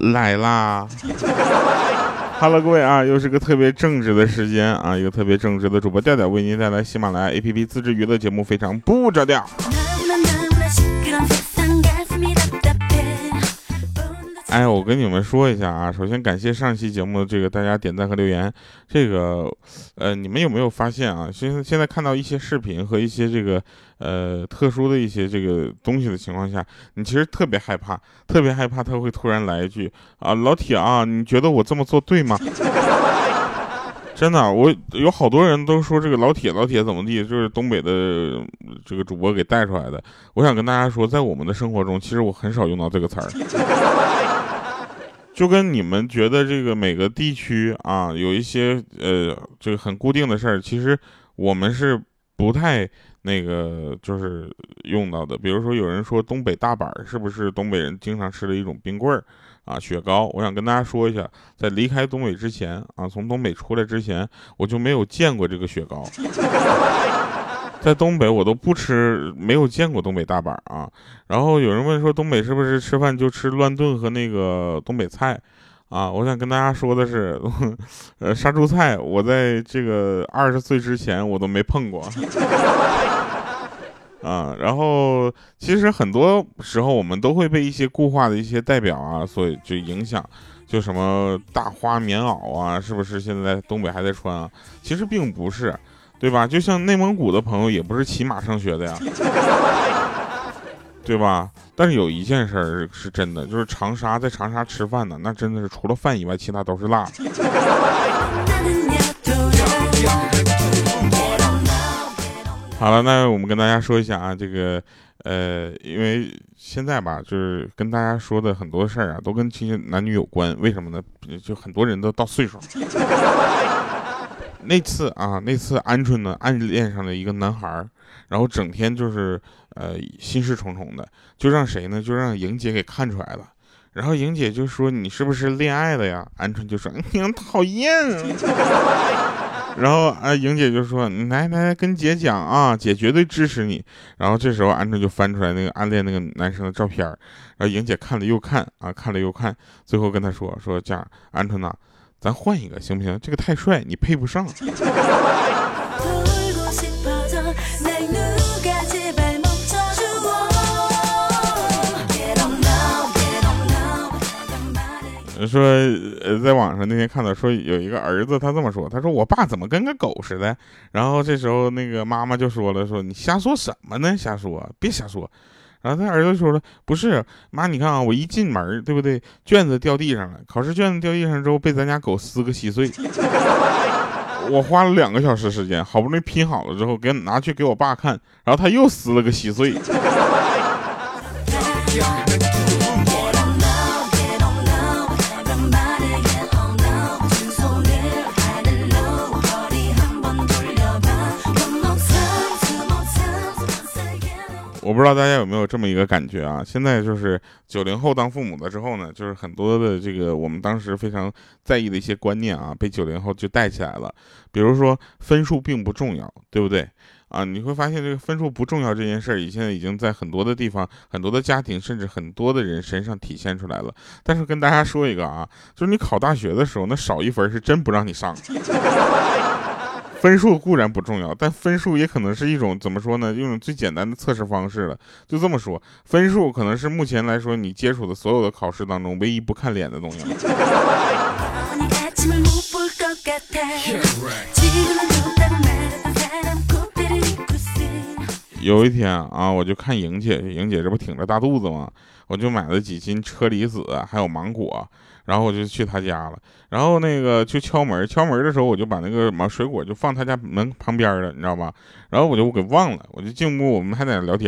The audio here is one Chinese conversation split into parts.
来啦哈喽各位啊，又是个特别正直的时间啊，一个特别正直的主播调调为您带来喜马拉雅 APP 自制娱乐节目非常不着调。哎，我跟你们说一下啊，首先感谢上期节目这个大家点赞和留言，这个你们有没有发现啊，现在看到一些视频和一些这个特殊的一些这个东西的情况下，你其实特别害怕他会突然来一句啊，老铁啊，你觉得我这么做对吗？真的，我有好多人都说这个老铁怎么地，就是东北的这个主播给带出来的。我想跟大家说，在我们的生活中，其实我很少用到这个词儿。就跟你们觉得这个每个地区啊有一些这个很固定的事儿，其实我们是不太那个就是用到的。比如说有人说东北大板是不是东北人经常吃的一种冰棍儿啊，雪糕。我想跟大家说一下，在离开东北之前啊，从东北出来之前，我就没有见过这个雪糕。在东北我都不吃，没有见过东北大板啊。然后有人问说东北是不是吃饭就吃乱炖和那个东北菜啊？我想跟大家说的是，杀猪菜我在这个20岁之前我都没碰过啊。然后其实很多时候我们都会被一些固化的一些代表啊，所以就影响，就什么大花棉袄啊，是不是现在东北还在穿啊？其实并不是。对吧？就像内蒙古的朋友也不是骑马上学的呀，对吧？但是有一件事是真的，就是在长沙吃饭呢，那真的是除了饭以外，其他都是辣。好了，那我们跟大家说一下啊，这个因为现在吧，就是跟大家说的很多事儿啊，都跟这些男女有关。为什么呢？就很多人都到岁数。那次鹌鹑呢暗恋上了一个男孩，然后整天就是心事重重的，就让谁呢？就让莹姐给看出来了。然后莹姐就说：“你是不是恋爱了呀？”鹌鹑就说：“你很讨厌。”然后啊，莹姐就说：“来，跟姐讲啊，姐绝对支持你。”然后这时候鹌鹑就翻出来那个暗恋那个男生的照片，然后莹姐看了又看，最后跟他说这样，鹌鹑呢？咱换一个行不行？这个太帅，你配不上。说在网上那天看到说有一个儿子，他这么说，他说我爸怎么跟个狗似的？然后这时候那个妈妈就说了，说你瞎说什么呢？瞎说，别瞎说。然后他儿子说了，不是妈，你看啊，我一进门，对不对？卷子掉地上了，考试卷子掉地上之后被咱家狗撕个稀碎，我花了2个小时时间，好不容易拼好了之后，拿去给我爸看，然后他又撕了个稀碎。我不知道大家有没有这么一个感觉啊，现在就是90后当父母的之后呢，就是很多的这个我们当时非常在意的一些观念啊，被90后就带起来了。比如说分数并不重要，对不对啊？你会发现这个分数不重要这件事儿，现在已经在很多的地方、很多的家庭，甚至很多的人身上体现出来了。但是跟大家说一个啊，就是你考大学的时候，那少一分是真不让你上。分数固然不重要，但分数也可能是一种怎么说呢？用最简单的测试方式了。就这么说，分数可能是目前来说你接触的所有的考试当中唯一不看脸的东西了。有一天啊，我就看莹姐这不挺着大肚子吗？我就买了几斤车厘子还有芒果，然后我就去他家了，然后那个就敲门的时候，我就把那个水果就放他家门旁边了，你知道吧？然后我给忘了，我就进屋，我们还在聊天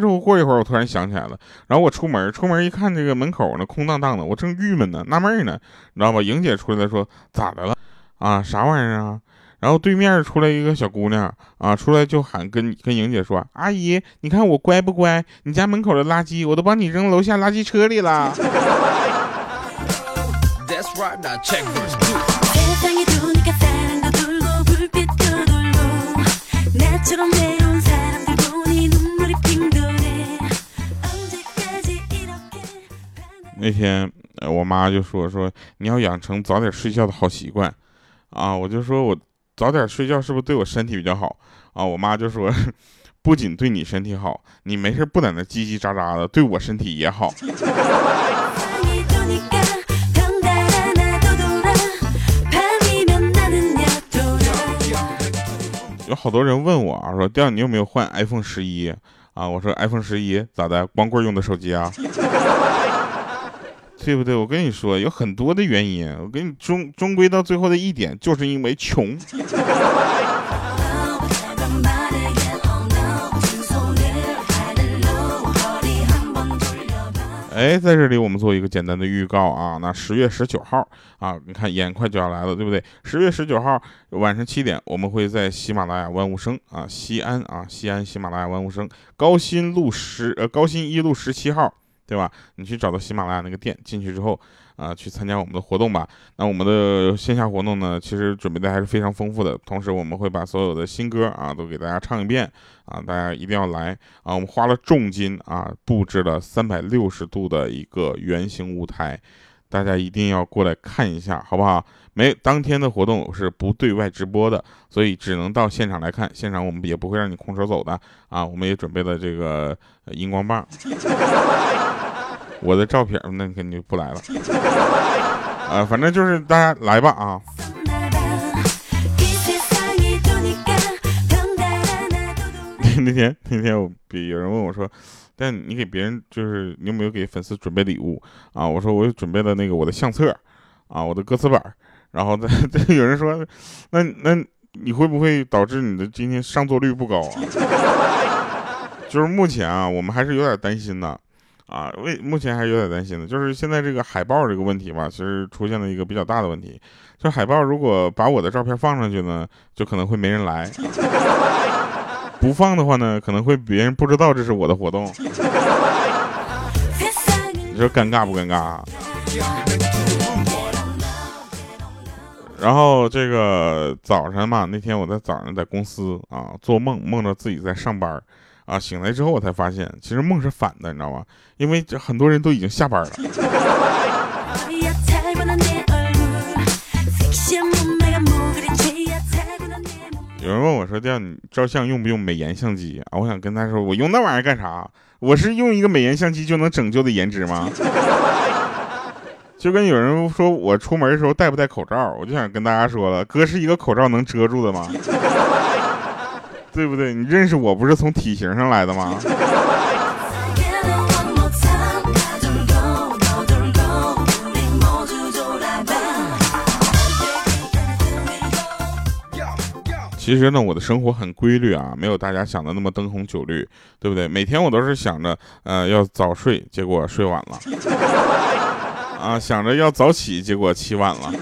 之后，过一会儿我突然想起来了，然后我出门一看，这个门口呢空荡荡的，我正郁闷呢，纳闷呢，你知道吧？莹姐出来说咋的了啊？啥玩意儿啊？然后对面出来一个小姑娘啊，出来就喊跟莹姐说：“阿姨，你看我乖不乖？你家门口的垃圾我都帮你扔楼下垃圾车里了。”那天我妈就说你要养成早点睡觉的好习惯啊，我就说我早点睡觉是不是对我身体比较好啊？我妈就说不仅对你身体好，你没事不在那叽叽喳喳的，对我身体也好。有好多人问我啊，说调你有没有换 iPhone 11啊？我说 iPhone 11咋的？光棍用的手机啊？对不对？我跟你说，有很多的原因。我跟你终归到最后的一点，就是因为穷。哎，在这里我们做一个简单的预告啊，那10月19号啊，你看眼快就要来了，对不对？10月19号晚上7点，我们会在喜马拉雅万物生啊，西安喜马拉雅万物生高新一路17号，对吧？你去找到喜马拉雅那个店，进去之后啊，去参加我们的活动吧。那我们的线下活动呢，其实准备的还是非常丰富的，同时我们会把所有的新歌啊都给大家唱一遍啊，大家一定要来啊！我们花了重金啊，布置了360度的一个圆形舞台，大家一定要过来看一下，好不好？当天的活动是不对外直播的，所以只能到现场来看，现场我们也不会让你空手走的啊！我们也准备了这个荧光棒。我的照片那肯定不来了，反正就是大家来吧啊！那天有人问我说，但你给别人就是你有没有给粉丝准备礼物啊？我说我准备了那个我的相册啊，我的歌词本，然后有人说，那你会不会导致你的今天上座率不高啊？就是目前啊，我们还是有点担心的。啊，目前还是有点担心的，就是现在这个海报这个问题吧，其实出现了一个比较大的问题，就海报如果把我的照片放上去呢，就可能会没人来；不放的话呢，可能会别人不知道这是我的活动。你说尴尬不尴尬啊？然后这个早晨嘛，那天我在早上在公司啊做梦，梦着自己在上班。啊，醒来之后我才发现，其实梦是反的，你知道吗？因为这很多人都已经下班了。有人问我说：“调你照相用不用美颜相机啊？”我想跟他说：“我用那玩意儿干啥？我是用一个美颜相机就能拯救的颜值吗？”就跟有人说我出门的时候戴不戴口罩，我就想跟大家说了，哥是一个口罩能遮住的吗？对不对？你认识我不是从体型上来的吗？其实呢，我的生活很规律啊，没有大家想的那么灯红酒绿，对不对？每天我都是想着，要早睡，结果睡晚了；啊，想着要早起，结果起晚了。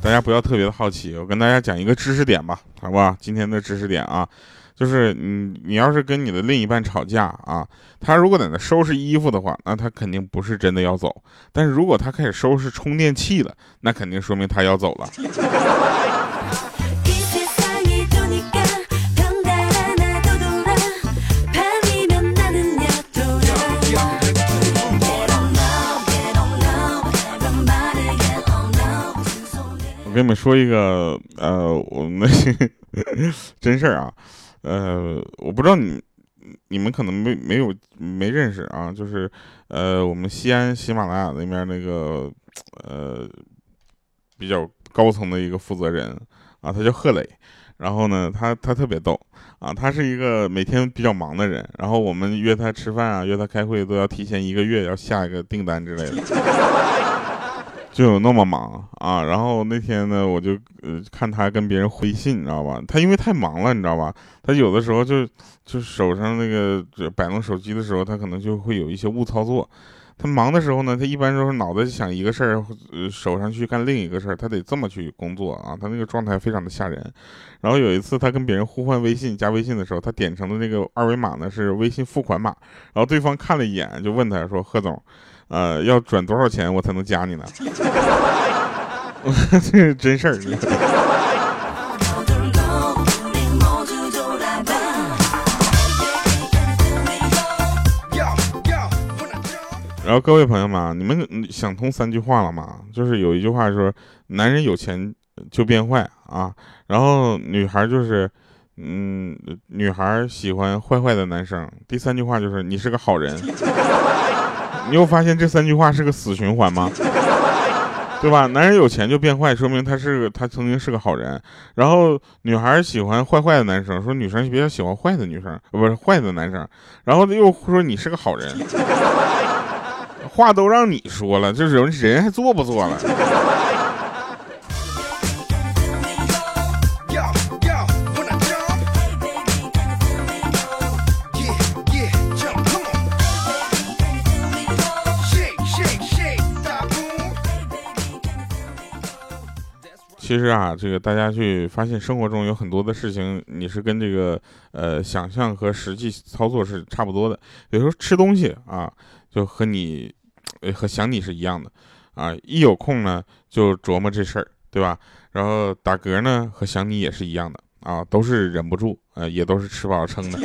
大家不要特别的好奇，我跟大家讲一个知识点吧，好不好？今天的知识点啊，就是你要是跟你的另一半吵架啊，他如果在那收拾衣服的话，那他肯定不是真的要走；但是如果他开始收拾充电器了，那肯定说明他要走了。跟你们说一个我们的真事儿啊，我不知道你们可能没认识啊，就是我们西安喜马拉雅那边那个比较高层的一个负责人啊，他叫贺磊，然后呢他特别逗啊，他是一个每天比较忙的人，然后我们约他吃饭啊，约他开会都要提前1个月要下一个订单之类的。就有那么忙啊，然后那天呢，我就看他跟别人回信，你知道吧？他因为太忙了，你知道吧？他有的时候就手上那个摆弄手机的时候，他可能就会有一些误操作。他忙的时候呢，他一般都是脑袋想一个事儿，手上去干另一个事儿，他得这么去工作啊。他那个状态非常的吓人。然后有一次他跟别人互换微信加微信的时候，他点成的那个二维码呢是微信付款码，然后对方看了一眼就问他说：“贺总。”要转多少钱我才能加你呢？这是真事儿。后各位朋友们，你们想通三句话了吗？就是有一句话说，男人有钱就变坏啊，然后女孩就是，女孩喜欢坏坏的男生。第三句话就是你是个好人。你又发现这三句话是个死循环吗？对吧？男人有钱就变坏，说明他曾经是个好人。然后女孩喜欢坏坏的男生，说女生比较喜欢坏的女生，不是坏的男生。然后又说你是个好人，话都让你说了，这人还做不做了？其实啊，这个大家去发现生活中有很多的事情，你是跟这个想象和实际操作是差不多的。有时候吃东西啊，就和想你是一样的啊，一有空呢就琢磨这事儿，对吧？然后打嗝呢和想你也是一样的啊，都是忍不住，也都是吃饱了撑的。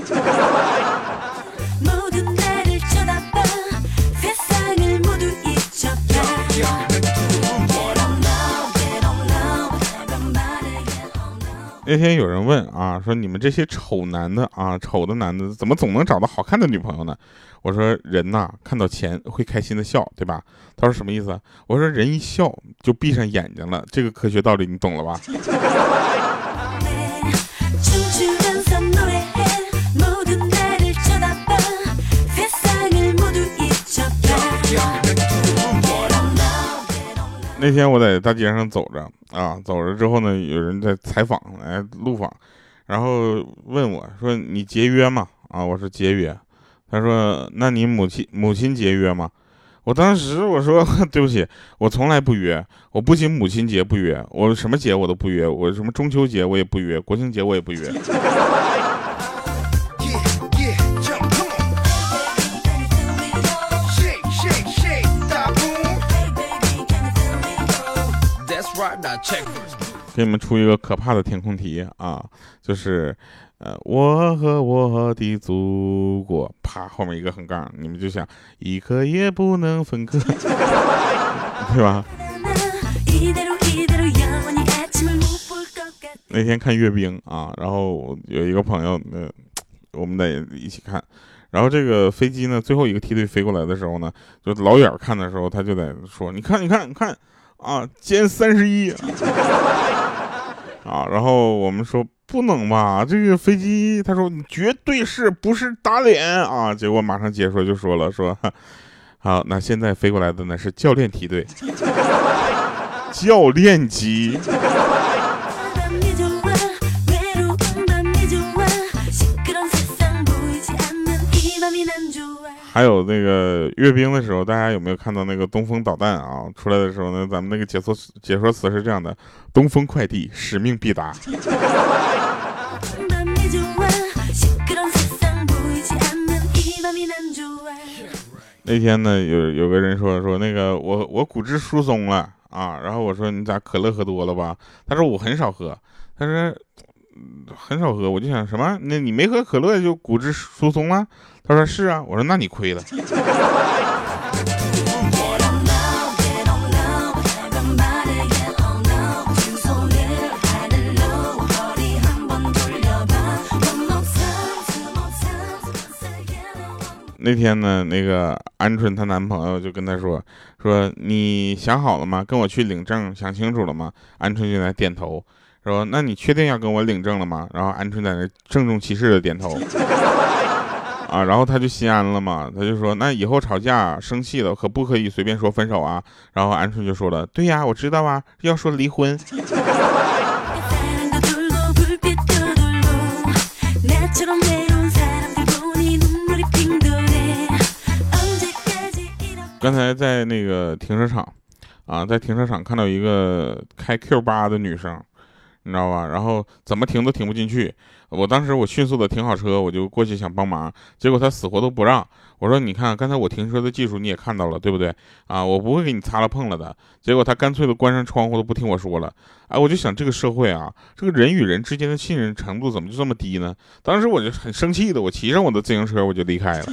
那天有人问啊，说你们这些丑的男的怎么总能找到好看的女朋友呢？我说人呐，看到钱会开心的笑，对吧？他说什么意思啊？我说人一笑就闭上眼睛了，这个科学道理你懂了吧？那天我在大街上走着之后呢，有人在路访，然后问我说你节约吗？啊，我说节约。他说那你母亲节约吗？我当时我说对不起，我从来不约，我不仅母亲节不约，我什么节我都不约，我什么中秋节我也不约，国庆节我也不约。给你们出一个可怕的填空题啊，就是我和我的祖国，啪后面一个横杠，你们就想一刻也不能分割，对吧？那天看阅兵啊，然后有一个朋友，我们得一起看，然后这个飞机呢，最后一个梯队飞过来的时候呢，就老远看的时候，他就得说你看啊，歼31啊！然后我们说不能吧，这个飞机，他说你绝对是不是打脸啊？结果马上解说就说了，说好，那现在飞过来的呢是教练梯队，教练级。还有那个阅兵的时候，大家有没有看到那个东风导弹啊？出来的时候呢，咱们那个解说词是这样的：东风快递，使命必达。那天呢，有个人说那个我骨质疏松了啊，然后我说你咋可乐喝多了吧？他说我很少喝，他说很少喝，我就想什么？那你没喝可乐就骨质疏松了？他说是啊，我说那你亏了。那天呢，那个鹌鹑她男朋友就跟她说你想好了吗？跟我去领证，想清楚了吗？鹌鹑就在点头。说那你确定要跟我领证了吗？然后鹌鹑在那郑重其事的点头啊，然后他就心安了嘛，他就说那以后吵架生气了可不可以随便说分手啊？然后鹌鹑就说了，对呀，我知道啊，要说离婚。刚才在那个停车场啊，在停车场看到一个开 Q8 的女生，你知道吧？然后怎么停都停不进去，我当时我迅速的停好车，我就过去想帮忙，结果他死活都不让。我说你看刚才我停车的技术你也看到了，对不对啊？我不会给你擦了碰了的。结果他干脆的关上窗户都不听我说了。哎，我就想这个社会啊，这个人与人之间的信任程度怎么就这么低呢？当时我就很生气的，我骑上我的自行车我就离开了。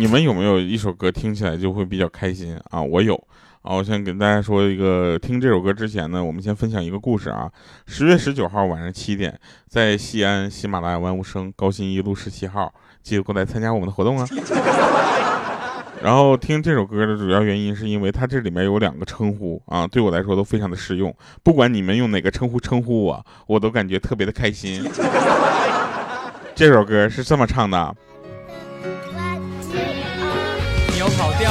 你们有没有一首歌听起来就会比较开心啊？我有啊，我先给大家说一个。听这首歌之前呢，我们先分享一个故事啊。10月19号晚上7点，在西安喜马拉雅万物生高新一路17号，记得过来参加我们的活动啊。然后听这首歌的主要原因是因为它这里面有2个称呼啊，对我来说都非常的适用。不管你们用哪个称呼我，我都感觉特别的开心。这首歌是这么唱的。你有跑调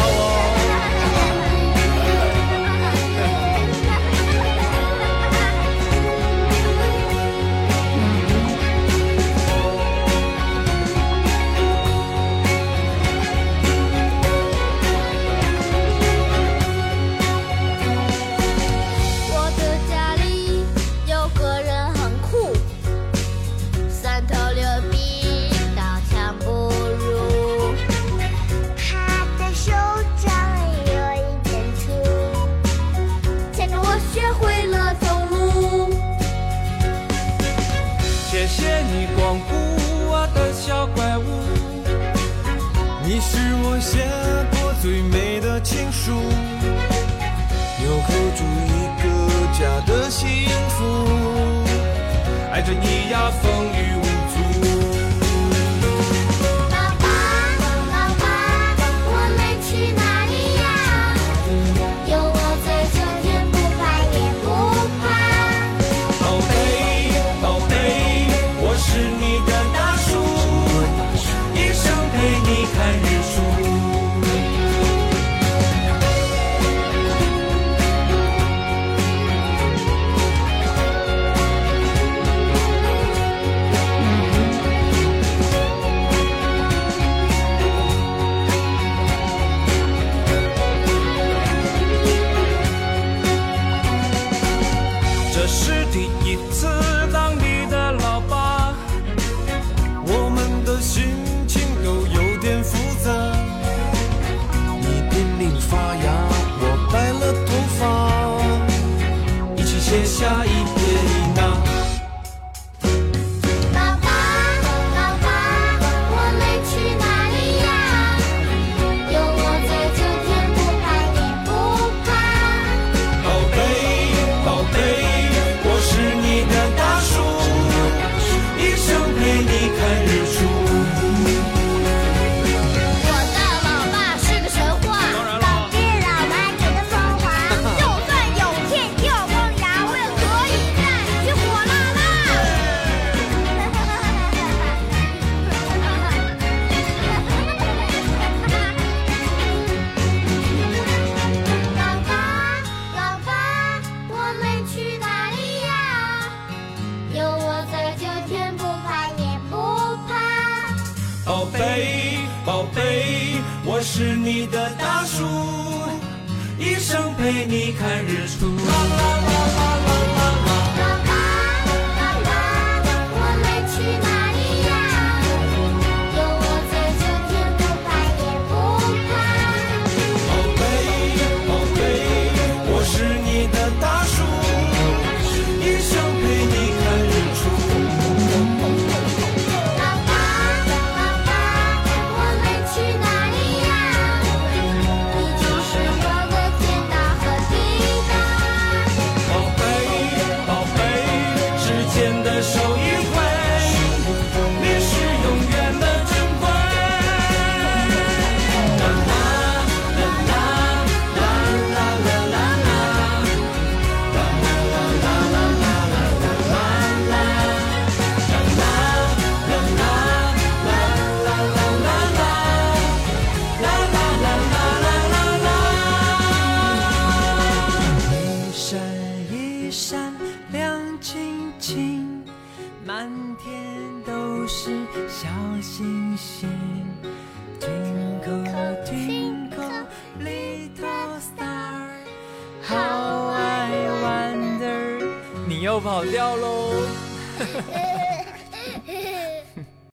跑掉喽